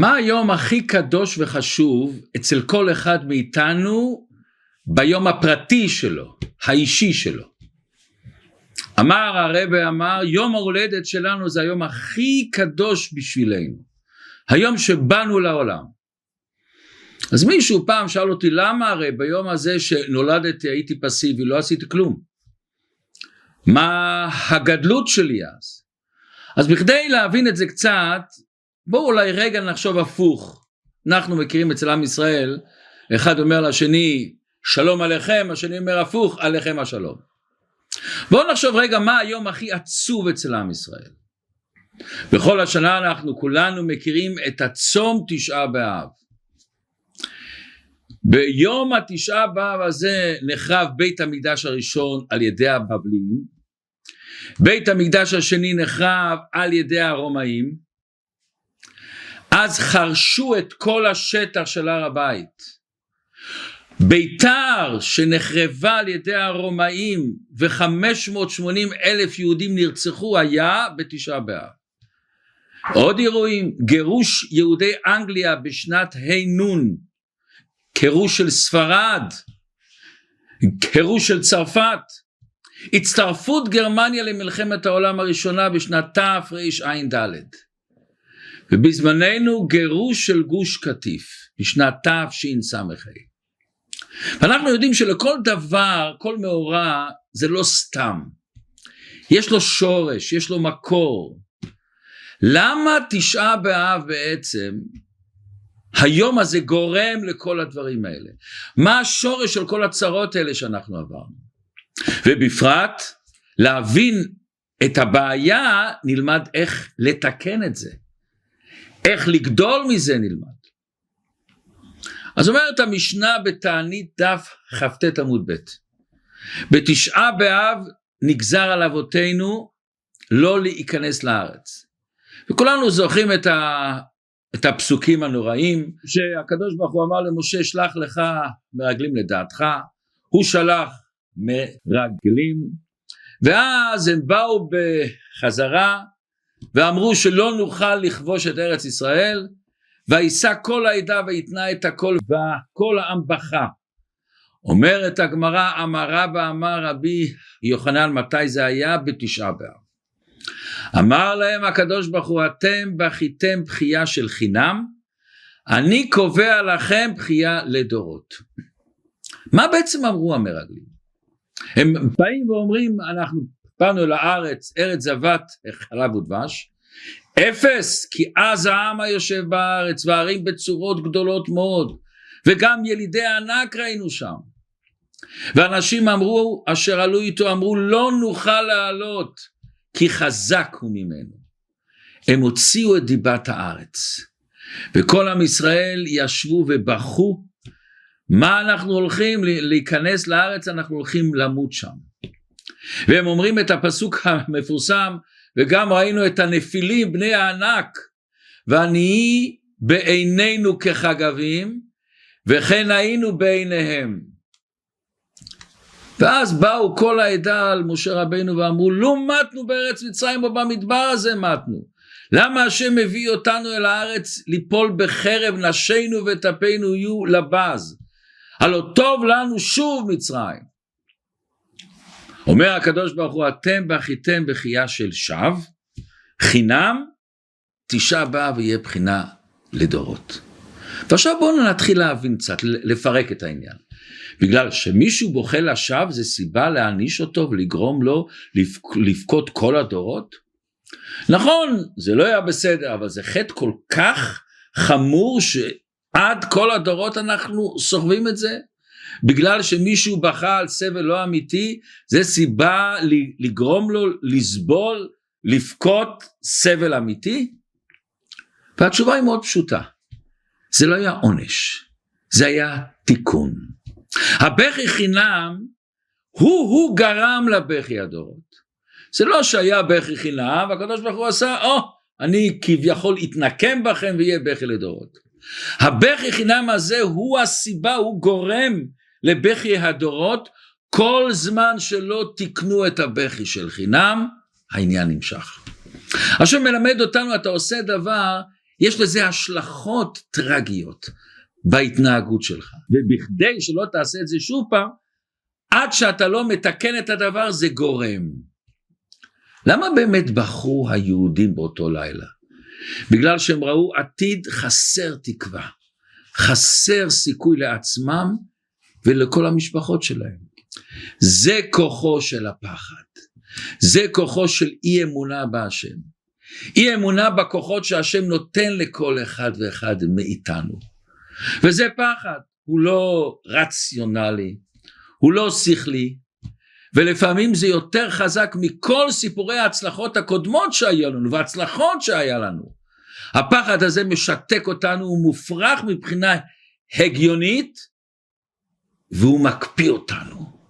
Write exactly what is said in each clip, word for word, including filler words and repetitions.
מה היום הכי קדוש וחשוב אצל כל אחד מאיתנו ביום הפרטי שלו, האישי שלו? אמר הרבי, אמר יום ההולדת שלנו זה היום הכי קדוש בשבילנו, היום שבאנו לעולם. אז מישהו פעם שאל אותי, למה הרי ביום הזה שנולדתי הייתי פסיבי, לא עשיתי כלום? מה הגדלות שלי אז? אז בכדי להבין את זה קצת, בואו אולי רגע נחשוב הפוך. אנחנו מכירים אצל עם ישראל, אחד אומר לשני שלום עליכם, השני אומר הפוך, עליכם השלום. בואו נחשוב רגע מה היום הכי עצוב אצל עם ישראל. בכל השנה אנחנו כולנו מכירים את הצום תשעה באב. ביום התשעה באב הזה נחרב בית המקדש הראשון על ידי הבבלים, בית המקדש השני נחרב על ידי הרומאים. אז חרשו את כל השטח של הר הבית. ביתר שנחרבה על ידי הרומאים ו-חמש מאות ושמונים אלף יהודים נרצחו היה בתשעה באב. עוד אירועים, גירוש יהודי אנגליה בשנת ה' נ', גירוש של ספרד, גירוש של צרפת, הצטרפות גרמניה למלחמת העולם הראשונה בשנת תרע"ד. ובזמננו גירוש של גוש קטיף, בשנת תשס"ה. ואנחנו יודעים שלכל דבר, כל מאורע, זה לא סתם. יש לו שורש, יש לו מקור. למה תשעה באב בעצם, היום הזה גורם לכל הדברים האלה? מה השורש של כל הצרות האלה שאנחנו עברנו? ובפרט, להבין את הבעיה, נלמד איך לתקן את זה. איך לגדול מזה נלמד. אז אומרת המשנה בתענית דף ח"ט עמוד ב', בתשעה באב נגזר על אבותינו לא להיכנס לארץ. וכולנו זוכרים את, ה, את הפסוקים הנוראים שהקדוש ברוך הוא אמר למשה, שלח לך מרגלים לדעתך, הוא שלח מרגלים, ואז הם באו בחזרה ואמרו שלא נוכל לכבוש את ארץ ישראל, ויישא כל העדה ויתנה את הכל וכל העם בכה. אומרת הגמרא, אמר רבא אמר רבי יוחנן, מתי זה היה? בתשעה באב. אמר להם הקדוש ברוך הוא, אתם בכיתם בכייה של חינם, אני קובע לכם בכייה לדורות. מה בעצם אמרו המרגלים? הם באים ואומרים, אנחנו באנו לארץ, ארץ זבת חלב ודבש, אפס, כי אז העם היושב בארץ, והערים בצורות גדולות מאוד, וגם ילידי הענק ראינו שם. ואנשים אמרו, אשר עלו איתו, אמרו, לא נוכל לעלות, כי חזק הוא ממנו. הם הוציאו את דיבת הארץ, וכל עם ישראל ישבו ובכו, מה אנחנו הולכים? להיכנס לארץ, אנחנו הולכים למות שם. והם אומרים את הפסוק המפורסם, וגם ראינו את הנפילים בני הענק, ונהי בעינינו כחגבים, וכן היינו בעיניהם. ואז באו כל העדה על משה רבינו ואמרו, לא מתנו בארץ מצרים או במדבר הזה מתנו. למה השם מביא אותנו אל הארץ ליפול בחרב, נשינו וטפינו יהיו לבז? הלא טוב לנו שוב מצרים. אומר הקדוש ברוך הוא, אתם בכיתם בכייה של שב, חינם, תשעה באב יהיה בחינה לדורות. ועכשיו בואו נתחיל להבין קצת, לפרק את העניין. בגלל שמישהו בוכה לשווא, זה סיבה להעניש אותו ולגרום לו לבכות כל הדורות? נכון, זה לא היה בסדר, אבל זה חטא כל כך חמור שעד כל הדורות אנחנו סוחבים את זה? בגלל שמישהו בכה על סבל לא אמיתי, זה סיבה לגרום לו לסבול, לבכות סבל אמיתי? והתשובה היא מאוד פשוטה, זה לא היה עונש, זה היה תיקון. הבכי חינם, הוא הוא גרם לבכי הדורות. זה לא שהיה בכי חינם, והקדוש ברוך הוא עשה, או, אני כביכול אתנקם בכם ויהיה בכי לדורות. הבכי חינם הזה הוא הסיבה, הוא גורם לבכי הדורות. כל זמן שלא תקנו את הבכי של חינם, העניין נמשך. עכשיו מלמד אותנו, אתה עושה דבר, יש לזה השלכות טרגיות בהתנהגות שלך, ובכדי שלא תעשה את זה שוב פעם, עד שאתה לא מתקן את הדבר, זה גורם. למה באמת בחרו היהודים באותו לילה? בגלל שהם ראו עתיד חסר תקווה, חסר סיכוי לעצמם ולכל המשפחות שלהם. זה כוחו של הפחד, זה כוחו של אי אמונה בהשם, אי אמונה בכוחות שהשם נותן לכל אחד ואחד מאיתנו. וזה פחד, הוא לא רציונלי, הוא לא שכלי, ולפעמים זה יותר חזק מכל סיפורי ההצלחות הקודמות שהיו לנו וההצלחות שהיה לנו. הפחד הזה משתק אותנו, הוא מופרך מבחינה הגיונית, והוא מקפיא אותנו.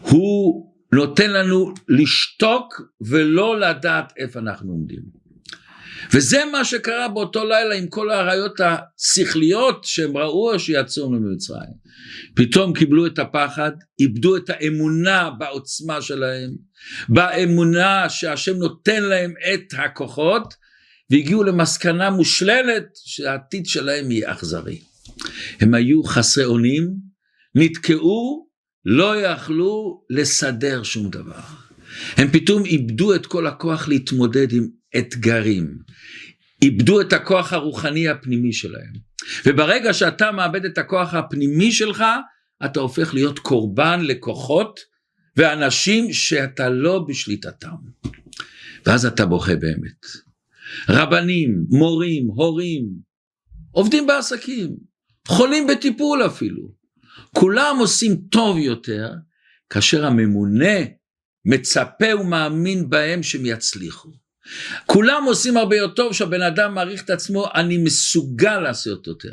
הוא נותן לנו לשתוק ולא לדעת איפה אנחנו עומדים. וזה מה שקרה באותו לילה עם כל העריות השכליות שהם ראו שיצאו ממצרים. פתאום קיבלו את הפחד, איבדו את האמונה בעוצמה שלהם, באמונה שהשם נותן להם את הכוחות, והגיעו למסקנה מושללת שהעתיד שלהם יהיה אכזרי. הם היו חסרי אונים, נתקעו, לא יכלו לסדר שום דבר. הם פתאום איבדו את כל הכוח להתמודד עם אתגרים, איבדו את הכוח הרוחני הפנימי שלהם. וברגע שאתה מאבד את הכוח הפנימי שלך, אתה הופך להיות קורבן לכוחות ואנשים שאתה לא בשליטתם. ואז אתה בוכה באמת. רבנים, מורים, הורים, עובדים בעסקים, חולים בטיפול אפילו. כולם עושים טוב יותר, כאשר הממונה מצפה ומאמין בהם שהם יצליחו. כולם עושים הרבה יותר טוב, שהבן אדם מעריך את עצמו, אני מסוגל לעשות יותר.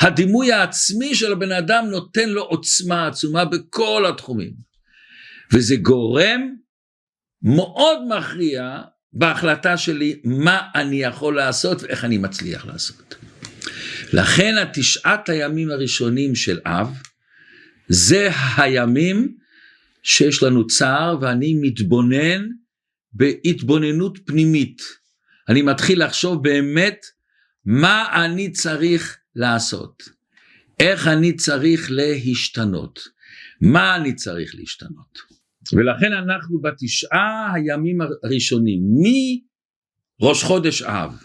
הדימוי העצמי של הבן אדם נותן לו עוצמה עצומה בכל התחומים. וזה גורם מאוד מכריע בהחלטה שלי, מה אני יכול לעשות ואיך אני מצליח לעשות. לכן התשעת הימים הראשונים של אב, זה הימים שיש לנו צער, ואני מתבונן בהתבוננות פנימית. אני מתחיל לחשוב באמת מה אני צריך לעשות, איך אני צריך להשתנות, מה אני צריך להשתנות. ולכן אנחנו בתשעה הימים הראשונים, מראש חודש אב,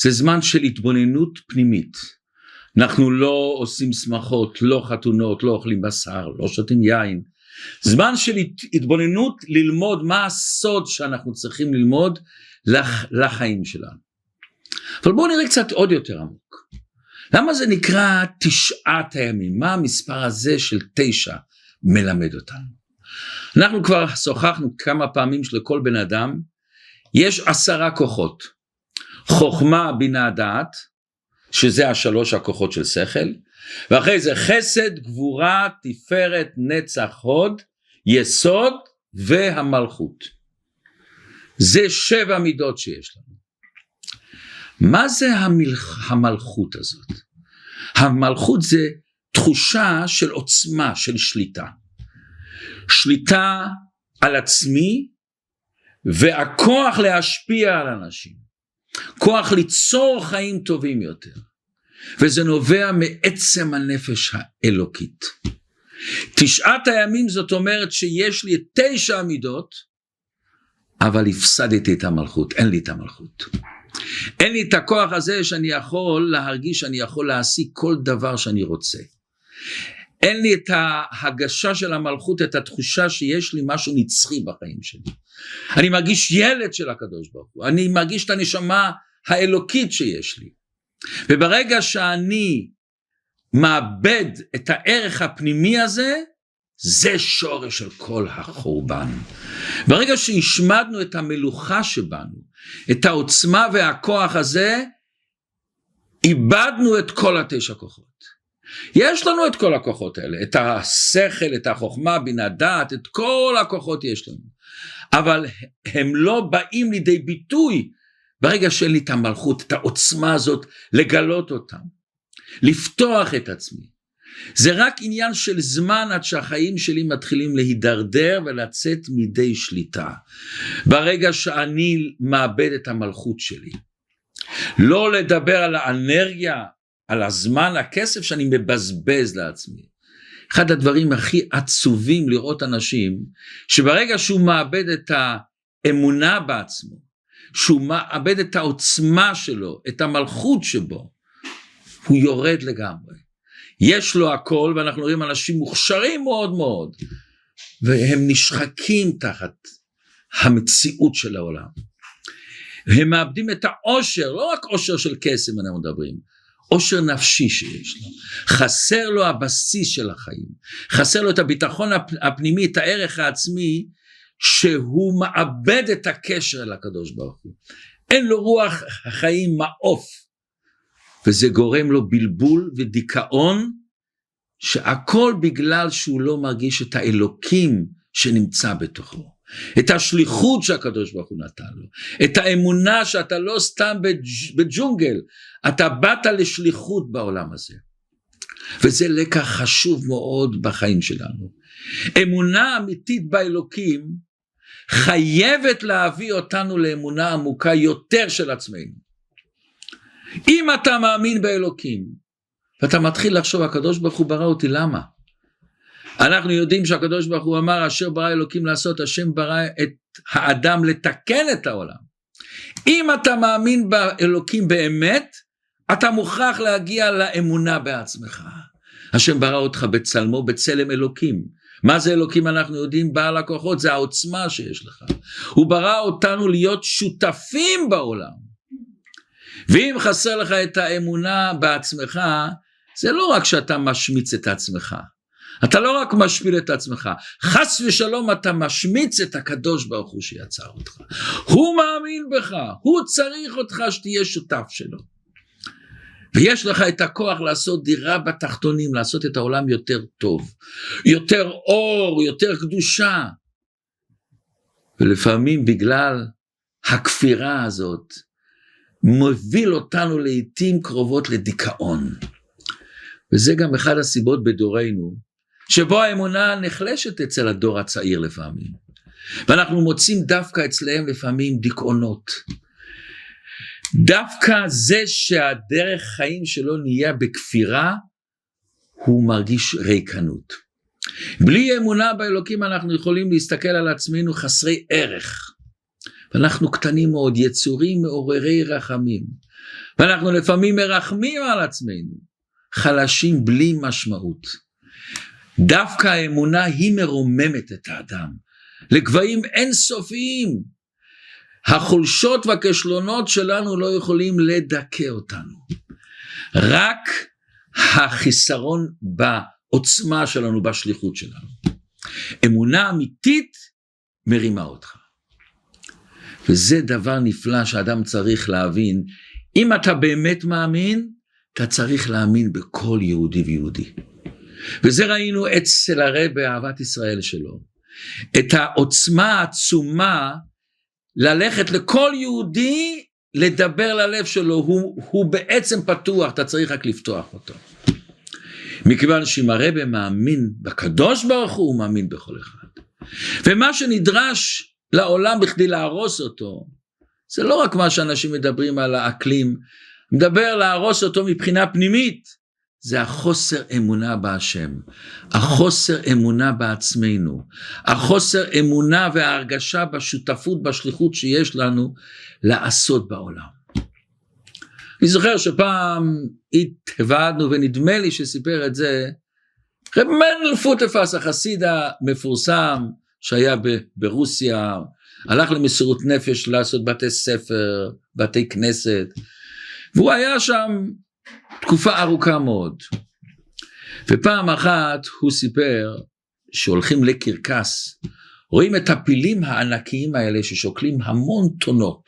זה זמן של התבוננות פנימית. אנחנו לא עושים שמחות, לא חתונות, לא אוכלים בשר, לא שותים יין. זמן של התבוננות ללמוד מה הסוד שאנחנו צריכים ללמוד לחיים שלנו. אבל בואו נראה קצת עוד יותר עמוק. למה זה נקרא תשעת הימים? מה המספר הזה של תשע מלמד אותנו? אנחנו כבר שוחחנו כמה פעמים שלכל בן אדם יש עשרה כוחות. חוכמה, בינה, דעת, שזה השלוש הכוחות של שכל, ואחרי זה חסד, גבורה, תפארת, נצח, הוד, יסוד והמלכות. זה שבע מידות שיש לנו. מה זה המלכ... המלכות הזאת? המלכות זה תחושה של עוצמה, של שליטה. שליטה על עצמי, והכוח להשפיע על אנשים, כוח ליצור חיים טובים יותר, וזה נובע מעצם הנפש האלוקית. תשעת הימים זאת אומרת שיש לי תשע עמידות, אבל הפסדתי את המלכות, אין לי את המלכות, אין לי את הכוח הזה שאני יכול להרגיש, שאני יכול להשיג כל דבר שאני רוצה. אין לי את ההגשה של המלכות, את התחושה שיש לי משהו נצחי בחיים שלי. אני מרגיש ילד של הקדוש ברוך הוא, אני מרגיש את הנשמה האלוקית שיש לי. וברגע שאני מאבד את הערך הפנימי הזה, זה שורש של כל החורבן. ברגע שהשמדנו את המלוכה שבנו, את העוצמה והכוח הזה, איבדנו את כל התשע כוחות. יש לנו את כל הכוחות האלה, את השכל, את החוכמה, בינה, דעת, את כל הכוחות יש לנו, אבל הם לא באים לידי ביטוי ברגע שאין לי את המלכות, את העוצמה הזאת לגלות אותם, לפתוח את עצמי. זה רק עניין של זמן עד שהחיים שלי מתחילים להידרדר ולצאת מידי שליטה, ברגע שאני מאבד את המלכות שלי. לא לדבר על האנרגיה, על הזמן, הכסף שאני מבזבז לעצמי. אחד הדברים הכי עצובים לראות אנשים, שברגע שהוא מאבד את האמונה בעצמו, שהוא מאבד את העוצמה שלו, את המלכות שבו, הוא יורד לגמרי. יש לו הכל, ואנחנו רואים אנשים מוכשרים מאוד מאוד, והם נשחקים תחת המציאות של העולם. הם מאבדים את העושר, לא רק עושר של כסף אנחנו מדברים, עושר נפשי שיש לו. חסר לו הבסיס של החיים, חסר לו את הביטחון הפנימי, את הערך העצמי, שהוא מאבד את הקשר אל הקדוש ברוך הוא. אין לו רוח החיים, מעוף, וזה גורם לו בלבול ודיכאון, שהכל בגלל שהוא לא מרגיש את האלוקים שנמצא בתוכו, את השליחות שהקדוש ברוך הוא נתן לו, את האמונה שאתה לא סתם בג'ונגל, אתה באת לשליחות בעולם הזה. וזה לקח חשוב מאוד בחיים שלנו. אמונה אמיתית באלוקים חייבת להביא אותנו לאמונה עמוקה יותר של עצמנו. אם אתה מאמין באלוקים ואתה מתחיל לחשוב, הקדוש ברוך הוא ברא אותי, למה? אנחנו יודעים שהקדוש ברוך הוא אמר, אשר ברא אלוקים לעשות, השם ברא את האדם לתקן את העולם. אם אתה מאמין באלוקים באמת, אתה מוכרח להגיע לאמונה בעצמך. השם ברא אותך בצלמו, בצלם אלוקים. מה זה אלוקים? אנחנו יודעים, בעל הכוחות, זה העוצמה שיש לך. הוא ברא אותנו להיות שותפים בעולם. ואם חסר לך את האמונה בעצמך, זה לא רק שאתה משמיץ את עצמך, אתה לא רק משפיל את עצמך, חס ושלום אתה משמיץ את הקדוש ברוך הוא שיצר אותך. הוא מאמין בך, הוא צריך אותך שתהיה שותף שלו. ויש לך את הכוח לעשות דירה בתחתונים, לעשות את העולם יותר טוב, יותר אור, יותר קדושה. ולפעמים בגלל הכפירה הזאת, מוביל אותנו לעתים קרובות לדיכאון. וזה גם אחד הסיבות בדורנו, שבו האמונה נחלשת אצל הדור הצעיר לפעמים. ואנחנו מוצאים דווקא אצלהם לפעמים דיכאונות. דווקא זה שהדרך חיים שלו נהיה בכפירה, הוא מרגיש ריקנות. בלי אמונה באלוקים אנחנו יכולים להסתכל על עצמנו חסרי ערך. ואנחנו קטנים מאוד, יצורים מעוררי רחמים, ואנחנו לפעמים מרחמים על עצמנו, חלשים בלי משמעות. דווקא האמונה היא מרוממת את האדם לגבהים אינסופיים. החולשות והכישלונות שלנו לא יכולים לדכא אותנו, רק החיסרון בעוצמה שלנו, בשליחות שלנו. אמונה אמיתית מרימה אותך, וזה דבר נפלא שאדם צריך להבין. אם אתה באמת מאמין, אתה צריך להאמין בכל יהודי ויהודי. וזה ראינו אצל הרב אהבת ישראל שלו, את העוצמה העצומה ללכת לכל יהודי, לדבר ללב שלו. הוא, הוא בעצם פתוח, אתה צריך רק לפתוח אותו. מכיוון שאם הרב מאמין בקדוש ברוך הוא, הוא מאמין בכל אחד. ומה שנדרש לעולם בכדי להרוס אותו, זה לא רק מה שאנשים מדברים על האקלים, מדבר להרוס אותו מבחינה פנימית, זה החוסר אמונה בהשם, החוסר אמונה בעצמנו, החוסר אמונה וההרגשה בשותפות, בשליחות שיש לנו לעשות בעולם. אני זוכר שפעם התוועדנו, ונדמה לי שסיפר את זה רב מנדל פוטפס, החסיד המפורסם שהיה ברוסיה, הלך למסירות נפש לעשות בתי ספר, בתי כנסת, והוא היה שם תקופה ארוכה מאוד. ופעם אחת הוא סיפר שהולכים לקרקס, רואים את הפילים הענקיים האלה ששוקלים המון טונות,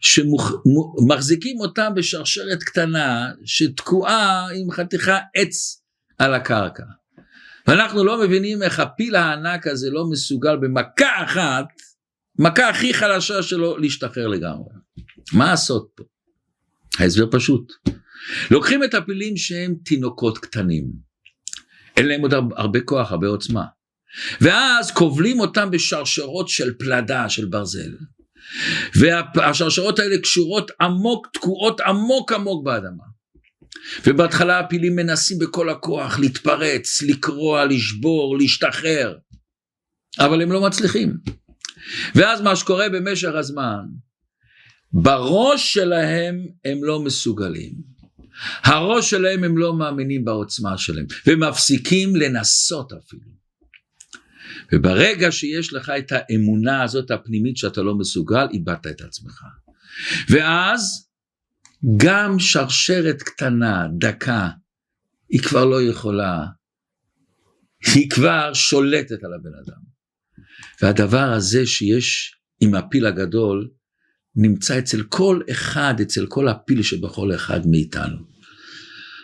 שמחזיקים אותם בשרשרת קטנה שתקועה עם חתיכה עץ על הקרקע. ואנחנו לא מבינים איך הפיל הענק הזה לא מסוגל במכה אחת, מכה הכי חלשה שלו, להשתחרר לגמרי. מה לעשות פה? ההסבר פשוט. לוקחים את הפילים שהם תינוקות קטנים, אין להם עוד הרבה כוח, הרבה עוצמה, ואז כובלים אותם בשרשרות של פלדה, של ברזל, והשרשרות האלה קשורות עמוק, תקועות עמוק עמוק באדמה. ובהתחלה הפילים מנסים בכל הכוח להתפרץ, לקרוע, לשבור, להשתחרר, אבל הם לא מצליחים. ואז מה שקורה במשך הזמן, בראש שלהם הם לא מסוגלים, הראש שלהם הם לא מאמינים בעוצמה שלהם, ומפסיקים לנסות אפילו. וברגע שיש לך את האמונה הזאת הפנימית שאתה לא מסוגל, איבדת את עצמך. ואז גם שרשרת קטנה, דקה, היא כבר לא יכולה, היא כבר שולטת על הבן אדם. והדבר הזה שיש עם הפיל הגדול, נמצא אצל כל אחד, אצל כל הפיל שבכל אחד מאיתנו.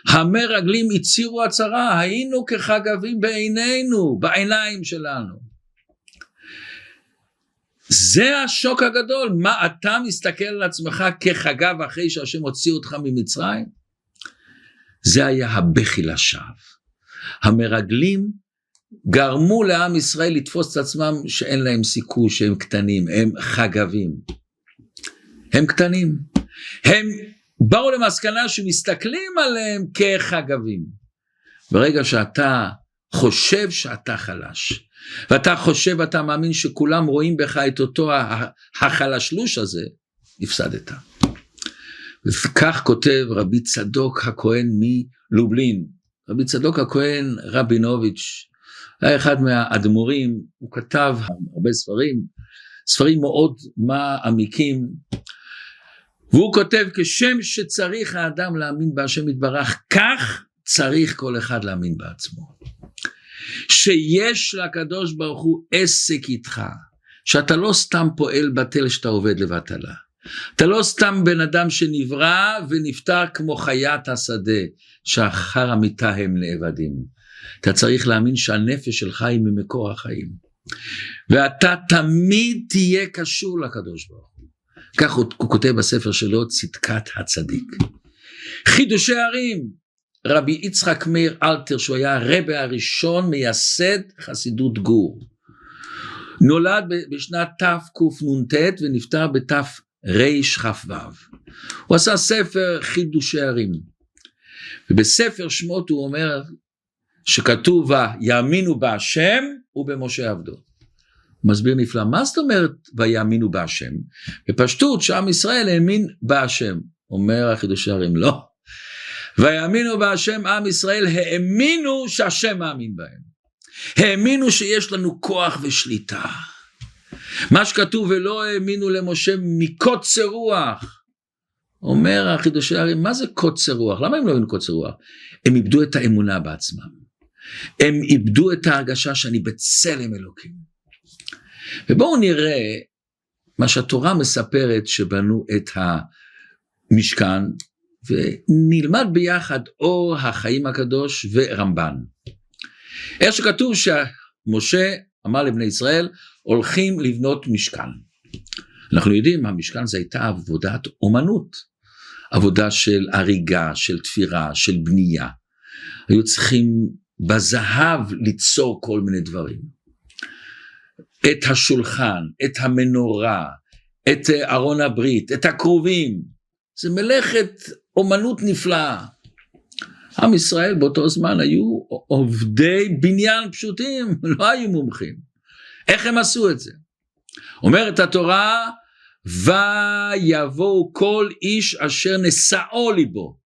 המרגלים הצירו הצרה, היינו כחגבים בעינינו, בעיניים שלנו. זה השוק הגדול, מה אתה מסתכל על עצמך כחגב אחרי שהשם הוציא אותך ממצרים? זה היה הבכי לשווא. המרגלים גרמו לעם ישראל לתפוס את עצמם שאין להם סיכוי, שהם קטנים, הם חגבים. הם קטנים, הם באו למסקנה שמסתכלים עליהם כחגבים. ברגע שאתה חושב שאתה חלש, ואתה חושב ואתה מאמין שכולם רואים בך את אותו החלשלוש הזה, נפסדת. וכך כותב רבי צדוק הכהן מלובלין. רבי צדוק הכהן רבינוביץ' היה אחד מהאדמו"רים, הוא כתב הרבה ספרים, ספרים מאוד מעמיקים, והוא כותב, כשם שצריך האדם להאמין בהשם יתברך, כך צריך כל אחד להאמין בעצמו. שיש לקדוש ברוך הוא עסק איתך, שאתה לא סתם פועל בטל שאתה עובד לבטלה. אתה לא סתם בן אדם שנברא ונפטר כמו חיית השדה, שאחר המיטה הם נאבדים. אתה צריך להאמין שהנפש שלך היא ממקור החיים. ואתה תמיד תהיה קשור לקדוש ברוך הוא. כך הוא כותב בספר שלו, צדקת הצדיק. חידושי הערים, רבי יצחק מאיר אלתר, שהוא היה הרבי הראשון מייסד חסידות גור, נולד בשנת תקנ"ט ונפטר בתרח"ו. הוא עשה ספר חידושי הערים, ובספר שמות הוא אומר שכתוב יאמינו בהשם ובמשה עבדו. מסביר נפלא, מה זאת אומרת ויאמינו בהשם? בפשטות שעם ישראל האמין בהשם. אומר החידושי הערים, לא, ויאמינו בהשם, עם ישראל האמינו שהשם מאמין בהם, האמינו שיש לנו כוח ושליטה. מה שכתוב ולא האמינו למשה מקוצר רוח. אומר החידושי הערים, מה זה קוצר רוח? למה הם לא האמינו קוצר רוח? הם איבדו את האמונה בעצמם, הם איבדו את ההרגשה שאני בצלם אלוקים. ובואו נראה מה שהתורה מספרת שבנו את המשכן, ונלמד ביחד אור החיים הקדוש ורמב"ן. איך שכתוב שמשה אמר לבני ישראל, הולכים לבנות משכן. אנחנו יודעים, המשכן זה הייתה עבודת אומנות, עבודה של הריגה, של תפירה, של בנייה. היו צריכים בזהב ליצור כל מיני דברים. את השולחן, את המנורה, את ארון הברית, את הקרובים. זה מלאכת אומנות נפלאה. עם ישראל באותו זמן היו עובדי בניין פשוטים, לא היו מומחים. איך הם עשו את זה? אומרת התורה, ויבואו כל איש אשר נשאו ליבו,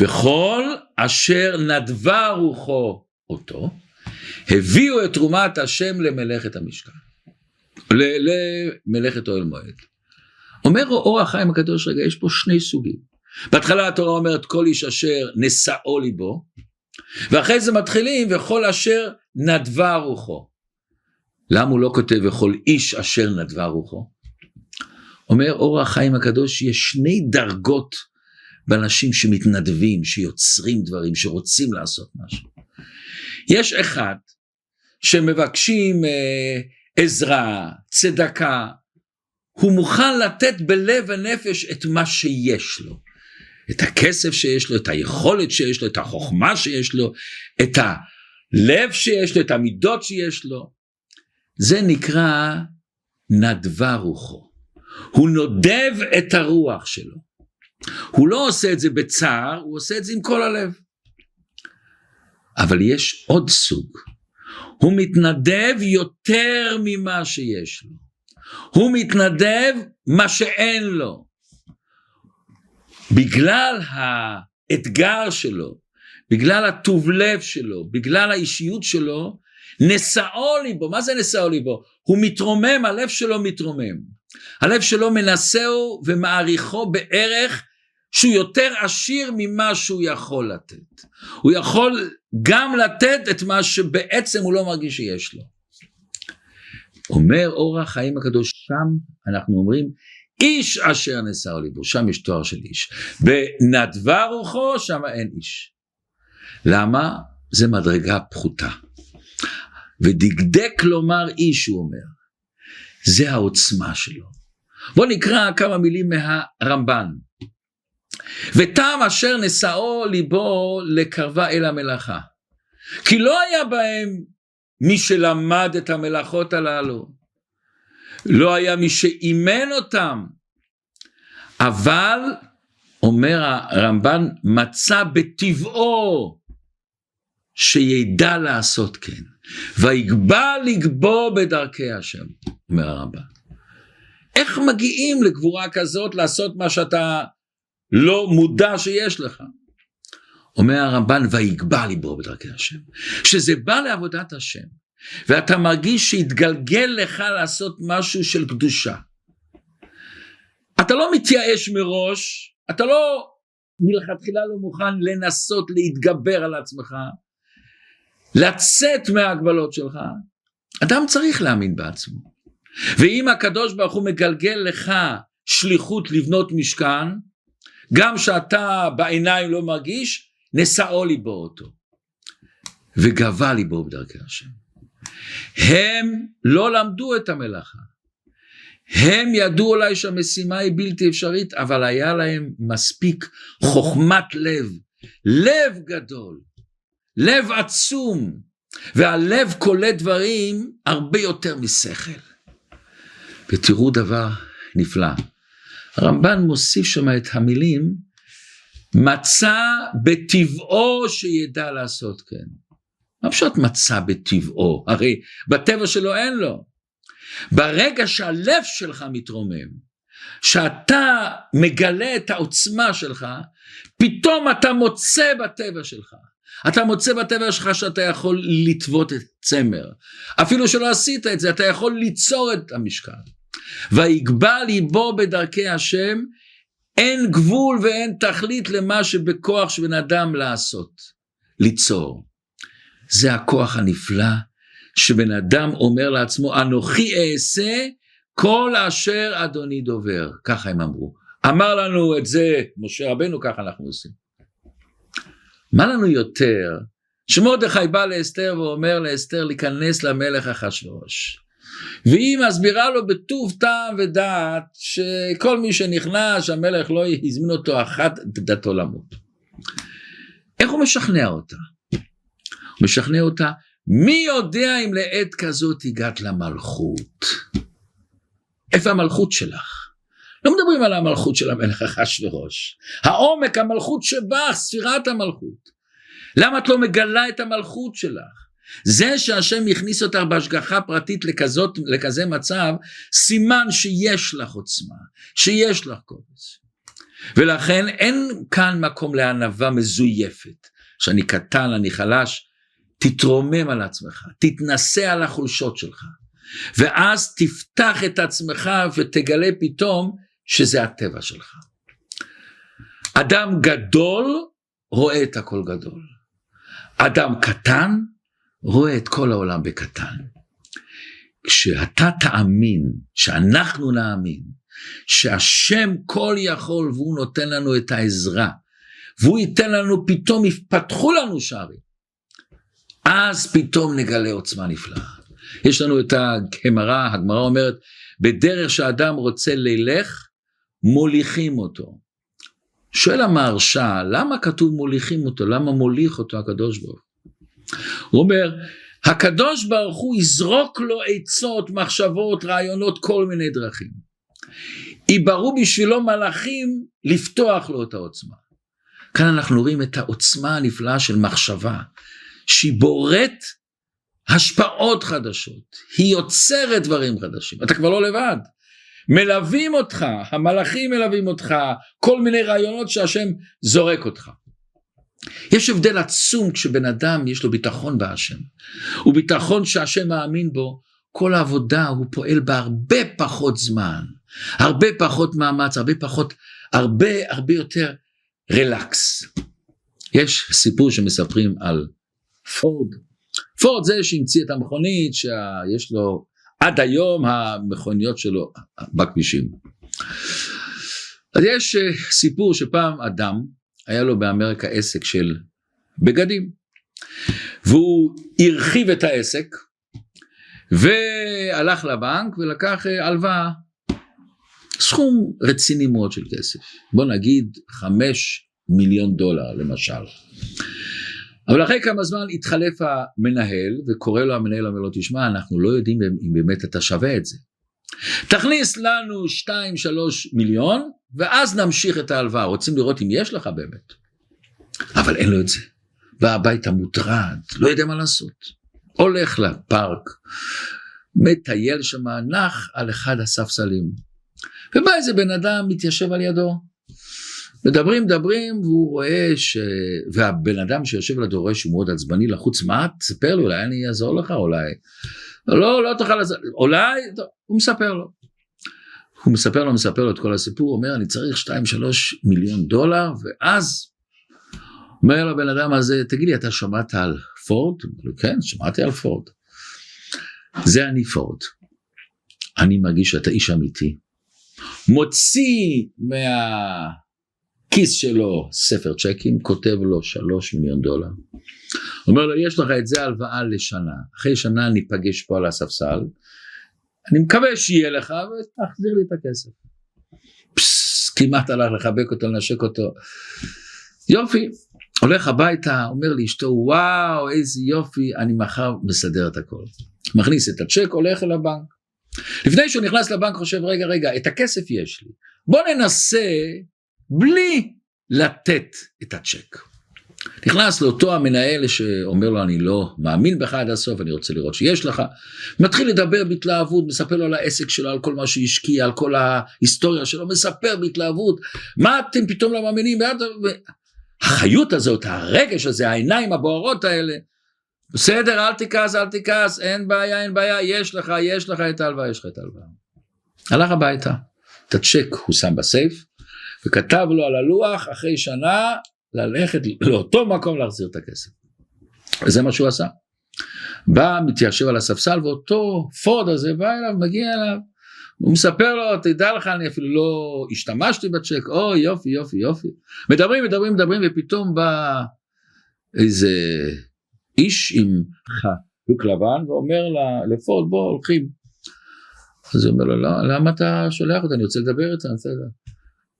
וכל אשר נדבה רוחו אותו, הביאו את תרומת השם למלאכת המשכן, למלאכת אוהל מועד. אומר אור החיים הקדוש, רגע, יש פה שני סוגים. בהתחלה התורה אומרת כל איש אשר נשאו ליבו, ואחרי זה מתחילים וכל אשר נדבה רוחו. למה הוא לא כותב וכל איש אשר נדבה רוחו? אומר אור החיים הקדוש, יש שני דרגות באנשים שמתנדבים, שיוצרים דברים, שרוצים לעשות משהו. יש אחד שמבקשים אה, עזרה, צדקה, הוא מוכן לתת בלב ונפש את מה שיש לו, את הכסף שיש לו, את היכולת שיש לו, את החוכמה שיש לו, את הלב שיש לו, את המידות שיש לו. זה נקרא נדבה רוחו. הוא נודב את הרוח שלו. הוא לא עושה את זה בצער, הוא עושה את זה עם כל הלב. אבל יש עוד סוג. הוא מתנדב יותר ממה שיש לו. הוא מתנדב מה שאין לו. בגלל האתגר שלו, בגלל הטוב לב שלו, בגלל האישיות שלו, נשאו ליבו. מה זה נשאו ליבו? הוא מתרומם, הלב שלו מתרומם. הלב שלו מנסהו ומעריכו בערך שהוא יותר עשיר ממה שהוא יכול לתת. הוא יכול גם לתת את מה שבעצם הוא לא מרגיש שיש לו. אומר אור החיים הקדוש, שם אנחנו אומרים, איש אשר נשאו ליבו, שם יש תואר של איש. בנדבה רוחו, שם אין איש. למה? זה מדרגה פחותה. ודקדק לומר איש, הוא אומר, זה העוצמה שלו. בוא נקרא כמה מילים מהרמב"ן. וטעם אשר נשאו ליבו לקרבה אל המלאכה, כי לא היה בהם מי שלמד את המלאכות הללו, לא היה מי שאימן אותם, אבל אומר הרמב"ן, מצא בטבעו שידע לעשות כן, ויגבה לגבו בדרכי השם. אומר הרמב"ן, איך מגיעים לגבורה כזאת לעשות מה שאתה לא מודע שיש לך? אומר הרמב"ן, ויגבה ליבו בדרכי השם. שזה בא לעבודת השם, ואתה מרגיש שהתגלגל לך לעשות משהו של קדושה. אתה לא מתייאש מראש, אתה לא, מלכתחילה לא מוכן לנסות להתגבר על עצמך, לצאת מההגבלות שלך. אדם צריך להאמין בעצמו. ואם הקדוש ברוך הוא מגלגל לך שליחות לבנות משכן, גם שאתה בעיניים לא מרגיש, נשאו ליבו אותו, וגבה ליבו בדרכי השם. הם לא למדו את המלאכה, הם ידעו אולי שהמשימה היא בלתי אפשרית, אבל היה להם מספיק חוכמת לב, לב גדול, לב עצום, והלב כולל דברים הרבה יותר משכל. ותראו דבר נפלא, הרמב"ן מוסיף שם את המילים, מצא בטבעו שידע לעשות כן. מה פשוט מצא בטבעו? הרי בטבע שלו אין לו. ברגע שהלב שלך מתרומם, שאתה מגלה את העוצמה שלך, פתאום אתה מוצא בטבע שלך. אתה מוצא בטבע שלך שאתה יכול לטוות את צמר. אפילו שלא עשית את זה, אתה יכול ליצור את המשקל. ויגבה ליבו בדרכי השם, אין גבול ואין תכלית למה שבכוח שבן אדם לעשות, ליצור. זה הכוח הנפלא שבן אדם אומר לעצמו, אנוכי אעשה כל אשר אדוני דובר. ככה הם אמרו, אמר לנו את זה משה רבנו, ככה אנחנו עושים. מה לנו יותר? שמרדכי בא לאסתר ואומר לאסתר להיכנס למלך אחשוורוש, והיא מסבירה לו בטוב טעם ודעת שכל מי שנכנס המלך לא יזמין אותו אחת דתו למות. איך הוא משכנע אותה? הוא משכנע אותה, מי יודע אם לעת כזאת הגעת למלכות? איפה המלכות שלך? לא מדברים על המלכות של המלך אחשוורוש, העומק המלכות שבך, ספירת המלכות. למה את לא מגלה את המלכות שלך? זה שהשם הכניס אותך בהשגחה פרטית לכזאת, לכזה מצב, סימן שיש לך עוצמה, שיש לך קובץ. ולכן אין כאן מקום לענווה מזויפת, שאני קטן, אני חלש. תתרומם על עצמך, תתנסה על החולשות שלך, ואז תפתח את עצמך ותגלה פתאום שזה הטבע שלך. אדם גדול רואה את הכל גדול, אדם קטן רואה את כל העולם בקטן. כשאתה תאמין, שאנחנו נאמין, שהשם כל יכול והוא נותן לנו את העזרה, והוא ייתן לנו, פתאום יפתחו לנו שערים, אז פתאום נגלה עוצמה נפלאה. יש לנו את הגמרא, הגמרא אומרת, בדרך שאדם רוצה ללך, מוליכים אותו. שואל המהרש"א, למה כתוב מוליכים אותו? למה מוליך אותו הקדוש ברוך? הוא אומר, הקדוש ברוך הוא יזרוק לו עצות, מחשבות, רעיונות, כל מיני דרכים. יברו בשבילו מלאכים לפתוח לו את העוצמה. כאן אנחנו רואים את העוצמה הנפלאה של מחשבה, שהיא בוראת השפעות חדשות, היא יוצרת דברים חדשים, אתה כבר לא לבד, מלווים אותך, המלאכים מלווים אותך, כל מיני רעיונות שהשם זורק אותך. יש הבדל עצום כשבן אדם יש לו ביטחון בהשם, הוא ביטחון שהשם מאמין בו, כל העבודה הוא פועל בה הרבה פחות זמן, הרבה פחות מאמץ, הרבה פחות, הרבה הרבה יותר רלקס. יש סיפור שמספרים על פורד, פורד זה שהמציא את המכונית, שיש לו עד היום המכוניות שלו בכבישים. אז יש סיפור שפעם אדם, היה לו באמריקה עסק של בגדים, והוא הרחיב את העסק, והלך לבנק ולקח הלוואה, סכום רציני מאוד של כסף, בוא נגיד חמש מיליון דולר למשל. אבל אחרי כמה זמן התחלף המנהל, וקורא לו המנהל, אומר לו, תשמע, אנחנו לא יודעים אם באמת אתה שווה את זה. תכניס לנו שתיים, שלוש מיליון, ואז נמשיך את ההלוואה, רוצים לראות אם יש לך באמת. אבל אין לו את זה. בא הביתה מוטרד, לא יודע מה לעשות. הולך לפארק, מטייל שם, נח על אחד הספסלים. ובא איזה בן אדם, מתיישב על ידו. מדברים, מדברים, והוא רואה ש... והבן אדם שיושב על הדורש שהוא מאוד עצבני לחוץ, מה את? ספר לו, אולי אני אעזור לך, אולי. לא, לא תוכל לעזור, אולי, הוא מספר לו. הוא מספר לו, מספר לו את כל הסיפור, הוא אומר, אני צריך שתיים שלוש מיליון דולר, ואז אומר לבן אדם הזה, תגיד לי, אתה שמעת על פורד? כן, שמעתי על פורד. זה אני פורד. אני מרגיש שאתה איש אמיתי. מוציא מה... כיס שלו ספר צ'קים, כותב לו שלוש מיליון דולר. אומר לו, יש לך את זה הלוואה לשנה, אחרי שנה ניפגש פה על הספסל, אני מקווה שיהיה לך ותחזיר לי את הכסף. פס, כמעט הלך לחבק אותו, לנשק אותו. יופי, הולך הביתה, אומר לאשתו, וואו, איזה יופי, אני מחר מסדר את הכל. מכניס את הצ'ק, הולך אל הבנק. לפני שהוא נכנס לבנק, חושב, רגע, רגע, את הכסף יש לי. בוא ננסה, בלי לתת את הצ'ק. נכנס לאותו המנהל שאומר לו, אני לא מאמין בך עד הסוף, אני רוצה לראות שיש לך. מתחיל לדבר בהתלהבות, מספר לו על העסק שלו, על כל מה שהשקיע, על כל ההיסטוריה שלו, מספר בהתלהבות, מה אתם פתאום לא מאמינים? החיות הזאת, הרגש הזה, העיניים הבוערות האלה, בסדר, אל תיקס, אל תיקס, אין בעיה, אין בעיה, יש לך, יש לך את ההלוואה, יש לך את ההלוואה. הלך הביתה, את הצ'ק הוא שם בסייף, וכתב לו על הלוח אחרי שנה ללכת לאותו מקום להחזיר את הכסף. וזה מה שהוא עשה. בא, מתיישב על הספסל, ואותו פורד הזה בא אליו, מגיע אליו, הוא מספר לו, תדע לך, אני אפילו לא השתמשתי בצ'ק, או יופי, יופי, יופי. מדברים, מדברים, מדברים, ופתאום בא איזה איש עם חלוק לבן, ואומר לפורד, בוא, הולכים. אז הוא אומר לו, למה אתה שולח אותה? אני רוצה לדבר איתה, אני רוצה לדבר.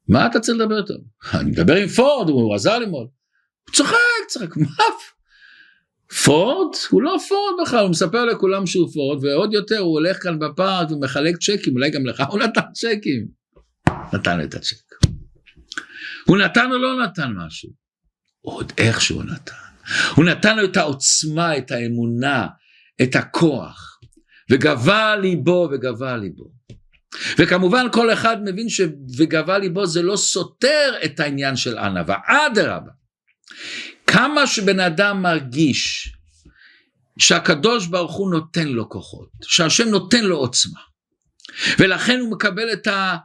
מה אתה צריך לדבר איתו? אני מדבר עם פורד, הוא עזר לי מאוד. הוא צוחק, צוחק, מה? פורד? הוא לא פורד בכלל, הוא מספר לכולם שהוא פורד, ועוד יותר הוא הולך כאן בפארק ומחלק צ'קים, אולי גם לך הוא נתן צ'קים. נתן את הצ'ק. הוא נתן או לא נתן משהו? עוד איך שהוא נתן. הוא נתן לו את העוצמה, את האמונה, את הכוח, וגבה ליבו וגבה ליבו. וכמובן כל אחד מבין שגבה ליבו זה לא סותר את העניין של ענווה, אדרבה. כמה שבן אדם מרגיש שהקדוש ברוך הוא נותן לו כוחות, שהשם נותן לו עוצמה, ולכן הוא מקבל את, ה,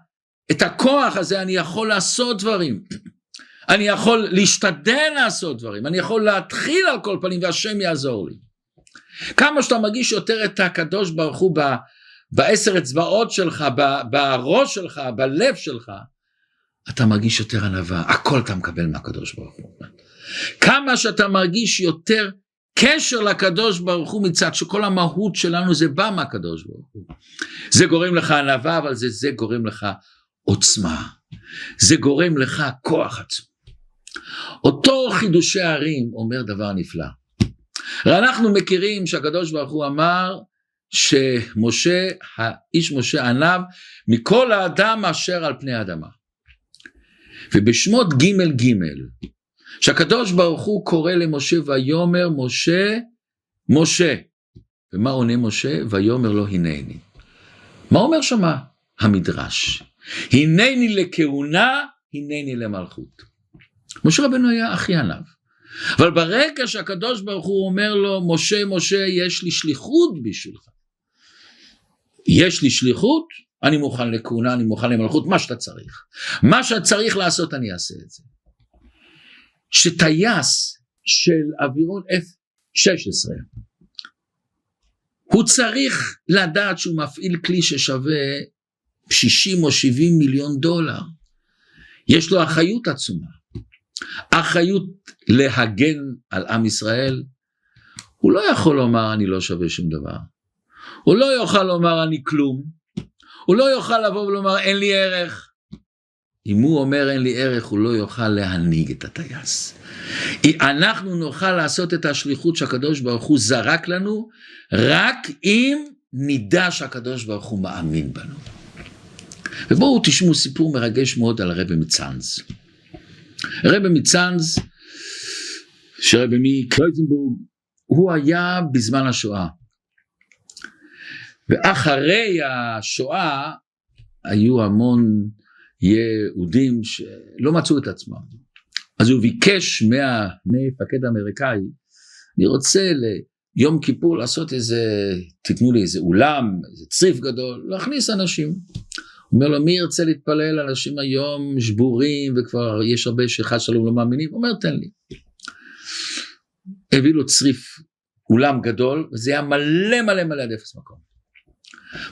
את הכוח הזה, אני יכול לעשות דברים, אני יכול להשתדל לעשות דברים, אני יכול להתחיל על כל פנים והשם יעזור לי. כמה שאתה מרגיש יותר את הקדוש ברוך הוא ב... בעשר אצבעות שלך, בראש שלך, בלב שלך, אתה מרגיש יותר ענווה, הכל אתה מקבל מהקדוש ברוך הוא. כמה שאתה מרגיש יותר קשר לקדוש ברוך הוא מצד שכל המהות שלנו זה בא מהקדוש ברוך הוא. זה גורם לך ענווה, אבל זה, זה גורם לך עוצמה, זה גורם לך כוח עצום. אותו חידושי הערים אומר דבר נפלא. אנחנו מכירים שהקדוש ברוך הוא אמר, שמשה, האיש משה עניו, מכל האדם אשר על פני האדמה. ובשמות ג' ג', שהקדוש ברוך הוא קורא למשה, ויאמר משה, משה. ומה עונה משה? ויאמר לו הנני. מה אומר שמה? המדרש. הנני לכהונה, הנני למלכות. משה רבנו היה אחי עניו. אבל ברגע שהקדוש ברוך הוא אומר לו, משה, משה, יש לי שליחות בשבילך. יש לי שליחות, אני מוכן לכהונה, אני מוכן למלכות, מה שאתה צריך. מה שאתה צריך לעשות, אני אעשה את זה. שטייס של אווירון אף שש עשרה, הוא צריך לדעת שהוא מפעיל כלי ששווה שישים או שבעים מיליון דולר. יש לו אחריות עצומה. אחריות להגן על עם ישראל. הוא לא יכול לומר אני לא שווה שום דבר. הוא לא יוכל לומר אני כלום. הוא לא יוכל לבוא ולומר אין לי ערך. אם הוא אומר אין לי ערך, הוא לא יוכל להנהיג את הטייס. אנחנו נוכל לעשות את השליחות שהקדוש ברוך הוא זרק לנו, רק אם נדע שהקדוש ברוך הוא מאמין בנו. ובואו תשמעו סיפור מרגש מאוד על הרבי מצאנז. הרבי מצאנז, שרבי מקלויזנבורג, הוא היה בזמן השואה. ואחרי השואה, היו המון יהודים שלא מצאו את עצמם. אז הוא ביקש מה, מהפקד האמריקאי, אני רוצה ליום כיפור לעשות איזה, תתנו לי איזה אולם, איזה צריף גדול, להכניס אנשים. הוא אומר לו, מי ירצה להתפלל? אנשים היום שבורים, וכבר יש הרבה שחד שלום לא מאמינים. הוא אומר, תן לי. הביא לו צריף אולם גדול, וזה היה מלא מלא מלא עד אפס מקום.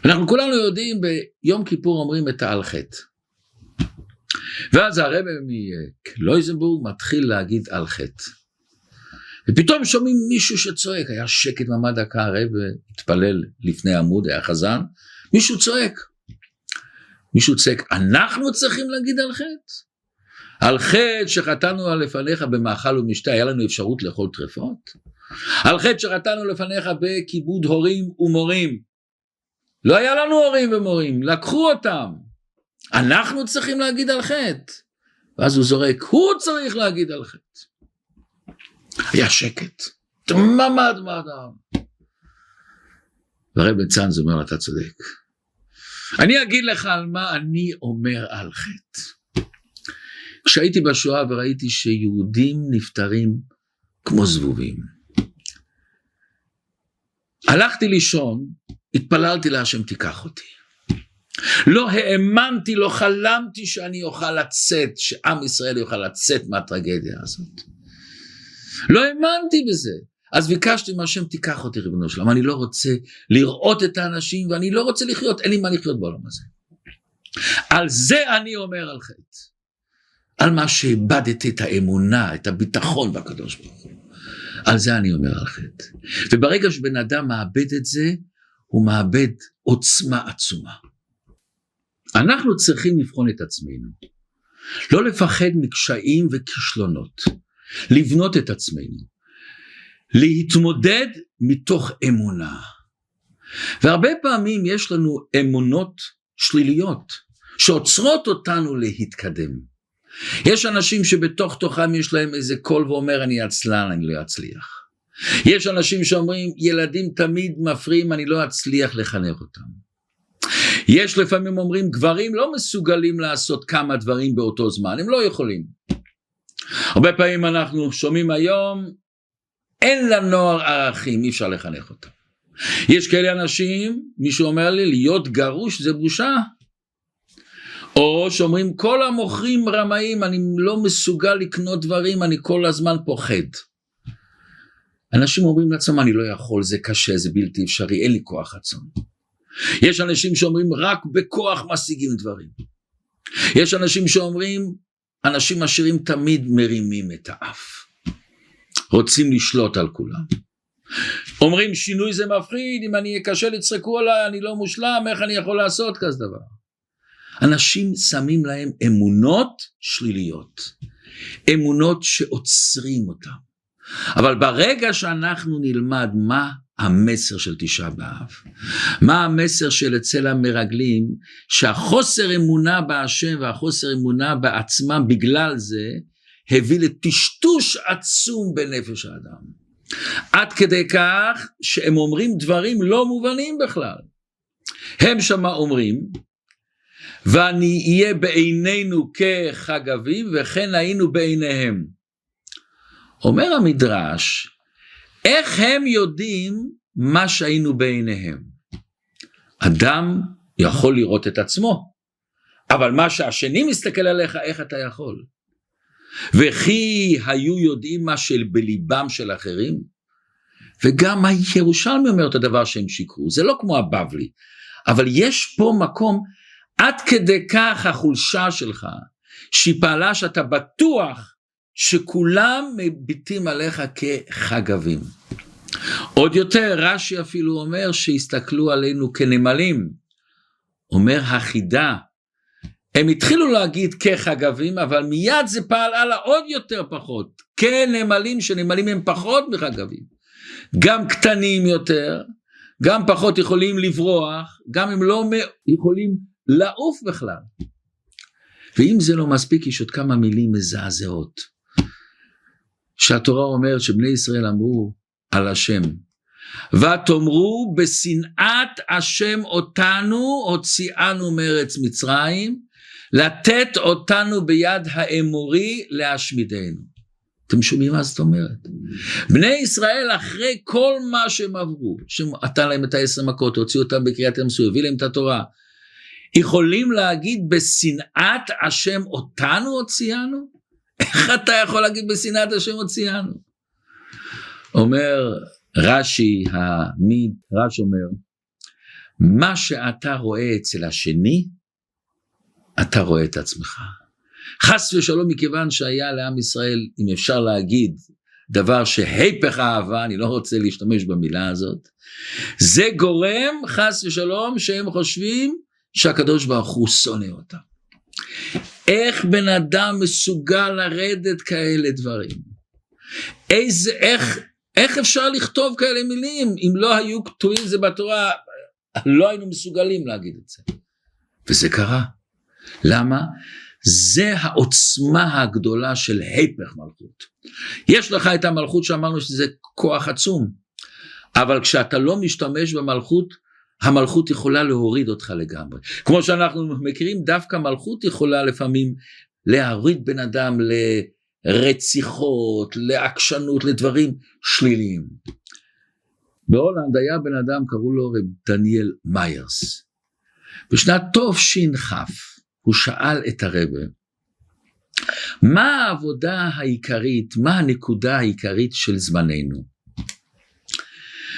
ואנחנו כולנו יודעים, ביום כיפור אומרים את העל חטא. ואז הרב מקלויזנבורג מתחיל להגיד על חטא. ופתאום שומעים מישהו שצועק, היה שקט ממש דקה, הרב התפלל לפני עמוד, היה חזן, מישהו צועק. מישהו צועק, אנחנו צריכים להגיד על חטא? על חטא שחטאנו לפניך במאכל ומשתה, היה לנו אפשרות לאכול טרפות? על חטא שחטאנו לפניך בכיבוד הורים ומורים? לא היה לנו הורים ומורים, לקחו אותם. אנחנו צריכים להגיד על חטא. ואז הוא זורק, הוא צריך להגיד על חטא. היה שקט. דממה דממה דממה. והרבי צאנז אומר, אתה צודק. אני אגיד לך על מה אני אומר על חטא. כשהייתי בשואה וראיתי שיהודים נפטרים כמו זבובים. הלכתי לישון, התפללתי להשם תיקח אותי. לא האמנתי, לא חלמתי שאני אוכל לצאת, שעם ישראל יוכל לצאת מהטרגדיה הזאת. לא האמנתי בזה. אז ביקשתי מהשם תיקח אותי ריבונו שלמה, אני לא רוצה לראות את האנשים, ואני לא רוצה לחיות, אין לי מה לחיות בעולם הזה. על זה אני אומר על חטא. על מה שאיבדתי את האמונה, את הביטחון בקדוש ברוך הוא. על זה אני אומר על חטא. וברגע שבן אדם מאבד את זה, הוא מאבד עוצמה עצומה. אנחנו צריכים לבחון את עצמנו, לא לפחד מקשיים וכישלונות, לבנות את עצמנו, להתמודד מתוך אמונה. והרבה פעמים יש לנו אמונות שליליות, שעוצרות אותנו להתקדם. יש אנשים שבתוך תוכם יש להם איזה קול ואומר אני אצלן, אני לא אצליח. יש אנשים שאומרים ילדים תמיד מפריעים, אני לא אצליח לחנך אותם. יש לפעמים אומרים גברים לא מסוגלים לעשות כמה דברים באותו זמן, הם לא יכולים. הרבה פעמים אנחנו שומעים היום, אין לנוער ערכים, אי אפשר לחנך אותם. יש כאלה אנשים, מישהו אומר לי, להיות גרוש זה בושה. או שאומרים כל המוכרים רמאים, אני לא מסוגל לקנות דברים, אני כל הזמן פוחד. אנשים אומרים לעצמם, אני לא יכול, זה קשה, זה בלתי אפשרי, אין לי כוח עצום. יש אנשים שאומרים רק בכוח משיגים דברים. יש אנשים שאומרים אנשים עשירים תמיד מרימים את האף, רוצים לשלוט על כולם. אומרים שינוי זה מפחיד, אם אני אקשה יצחקו עליי, אני לא מושלם, איך אני יכול לעשות כזה דבר? אנשים שמים להם אמונות שליליות, אמונות שעוצרים אותם, אבל ברגע שאנחנו נלמד מה המסר של תשעה באב, מה המסר של אצל המרגלים, שהחוסר אמונה בהשם והחוסר אמונה בעצמם בגלל זה, הביא לטשטוש עצום בנפש האדם. עד כדי כך שהם אומרים דברים לא מובנים בכלל. הם שמה אומרים, ואני אהיה בעינינו כחגבים וכן היינו בעיניהם. אומר המדרש, איך הם יודעים מה שהיינו בעיניהם? אדם יכול לראות את עצמו, אבל מה שהשני מסתכל עליך, איך אתה יכול? וכי היו יודעים מה של בליבם של אחרים? וגם הירושלמי אומר את הדבר שהם שיקרו, זה לא כמו הבבלי, אבל יש פה מקום, עד כדי כך החולשה שלך, שהיא פעלה שאתה בטוח, שכולם מביטים עליך כחגבים. עוד יותר, רש"י אפילו אומר, שהסתכלו עלינו כנמלים, אומר החידה, הם התחילו להגיד כחגבים, אבל מיד זה פעל הלאה עוד יותר פחות, כנמלים, שנמלים הם פחות מחגבים, גם קטנים יותר, גם פחות יכולים לברוח, גם אם לא יכולים לעוף בכלל. ואם זה לא מספיק, יש עוד כמה מילים מזעזעות, שהתורה אומרת שבני ישראל אמרו על השם, ותאמרו בשנאת השם אותנו, הוציאנו מארץ מצרים, לתת אותנו ביד האמורי להשמידנו. אתם שומעים מה זאת אומרת? בני ישראל אחרי כל מה שהם עברו, שנתן להם את העשר מכות, הוציאו אותם בקריעת ים סוף, הביא להם את התורה, יכולים להגיד בשנאת השם אותנו הוציאנו? איך אתה יכול להגיד בשנאת השם הוציאנו? אומר רש"י, המדרש אומר, מה שאתה רואה אצל השני, אתה רואה את עצמך. חס ושלום, מכיוון שהיה לעם ישראל, אם אפשר להגיד, דבר שהיפך אהבה, אני לא רוצה להשתמש במילה הזאת, זה גורם, חס ושלום, שהם חושבים שהקדוש ברוך הוא שונא אותם. איך בן אדם מסוגל לרדת כאלה דברים? איזה, איך, איך אפשר לכתוב כאלה מילים? אם לא היו כתובים זה בתורה, לא היינו מסוגלים להגיד את זה. וזה קרה. למה? זה העוצמה הגדולה של היפך מלכות. יש לך את המלכות שאמרנו שזה כוח עצום, אבל כשאתה לא משתמש במלכות, המלכות יכולה להוריד אותך לגמרי. כמו שאנחנו מכירים, דווקא מלכות יכולה לפעמים להוריד בן אדם לרציחות, לעקשנות, לדברים שליליים. בהולנד היה בן אדם, קראו לו רב דניאל מיירס. בשנת תוף שינחף, הוא שאל את הרבה, מה העבודה העיקרית, מה הנקודה העיקרית של זמננו?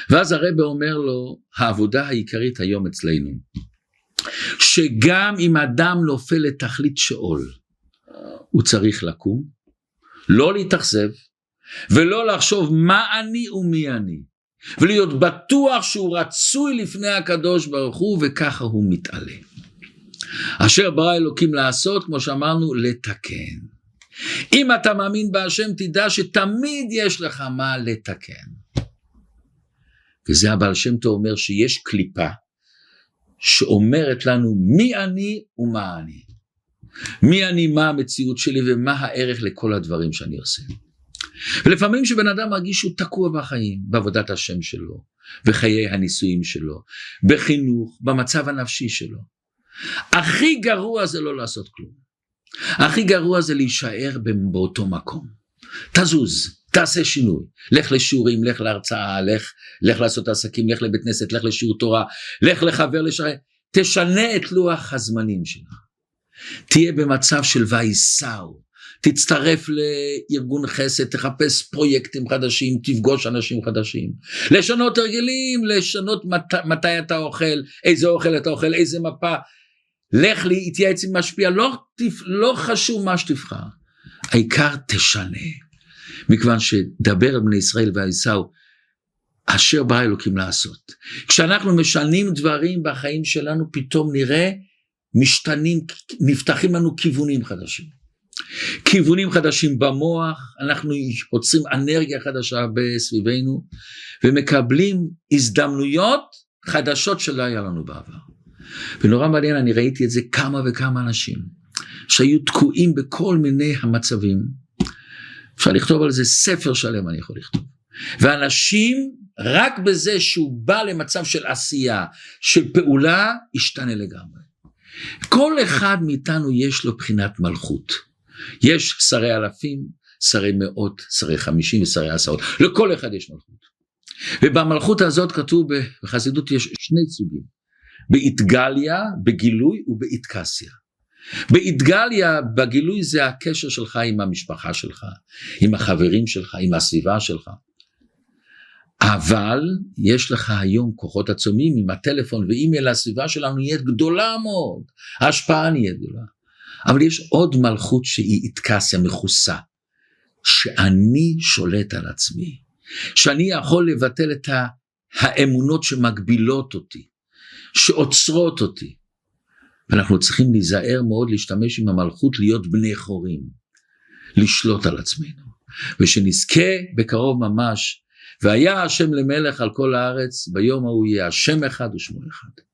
ואז הרב אומר לו, העבודה העיקרית היום אצלנו, שגם אם אדם נופל לתכלית שאול, הוא צריך לקום, לא להתאכזב, ולא לחשוב מה אני ומי אני, ולהיות בטוח שהוא רצוי לפני הקדוש ברוך הוא, וככה הוא מתעלה. אשר ברא אלוקים לעשות, כמו שאמרנו, לתקן. אם אתה מאמין בהשם, תדע שתמיד יש לך מה לתקן. וזה הבעל שם טוב אומר שיש קליפה שאומרת לנו מי אני ומה אני. מי אני, מה המציאות שלי ומה הערך לכל הדברים שאני עושה. ולפעמים שבן אדם מרגיש שהוא תקוע בחיים, בעבודת השם שלו, בחיי הנישואים שלו, בחינוך, במצב הנפשי שלו. הכי גרוע זה לא לעשות כלום. הכי גרוע זה להישאר באותו מקום. תזוז. תעשה שינוי, לך לשיעורים, לך להרצאה, לך, לך לעשות עסקים, לך לבית כנסת, לך לשיעור תורה, לך לחבר לשער, תשנה את לוח הזמנים שלך. תהיה במצב של וייסאו, תצטרף לארגון חסד, תחפש פרויקטים חדשים, תפגוש אנשים חדשים, לשנות הרגלים, לשנות מת, מתי אתה אוכל, איזה אוכל אתה אוכל, איזה מפה, לך להתייעץ עם משפיע, לא, לא חשוב מה שתבחר, העיקר תשנה. מכיוון שדבר בני ישראל וייסעו, אשר ברא אלוקים לעשות. כשאנחנו משנים דברים בחיים שלנו, פתאום נראה, משתנים, נפתחים לנו כיוונים חדשים. כיוונים חדשים במוח, אנחנו יוצרים אנרגיה חדשה בסביבנו, ומקבלים הזדמנויות חדשות שלא היה לנו בעבר. ונורא מעניין, אני ראיתי את זה כמה וכמה אנשים, שהיו תקועים בכל מיני המצבים, אפשר לכתוב על זה ספר שלם, אני יכול לכתוב, ואנשים רק בזה שהוא בא למצב של עשייה, של פעולה, השתנה לגמרי. כל אחד מאיתנו יש לו בחינת מלכות, יש שרי אלפים, שרי מאות, שרי חמישים ושרי עשרות, לכל אחד יש מלכות. ובמלכות הזאת כתוב בחסידות יש שני סוגים, באתגליה, בגילוי ובאתקסיה. באתגליה, בגילוי זה הקשר שלך עם המשפחה שלך, עם החברים שלך, עם הסביבה שלך. אבל יש לך היום כוחות עצומים עם הטלפון ואימייל, הסביבה שלנו נהיית גדולה מאוד, ההשפעה נהיית גדולה. אבל יש עוד מלכות שהיא התקסיה, מכוסה, שאני שולט על עצמי, שאני יכול לבטל את האמונות שמגבילות אותי, שעוצרות אותי. ואנחנו צריכים להיזהר מאוד להשתמש עם המלכות, להיות בני חורים, לשלוט על עצמנו, ושנזכה בקרוב ממש, והיה השם למלך על כל הארץ, ביום ההוא יהיה השם אחד ושמו אחד.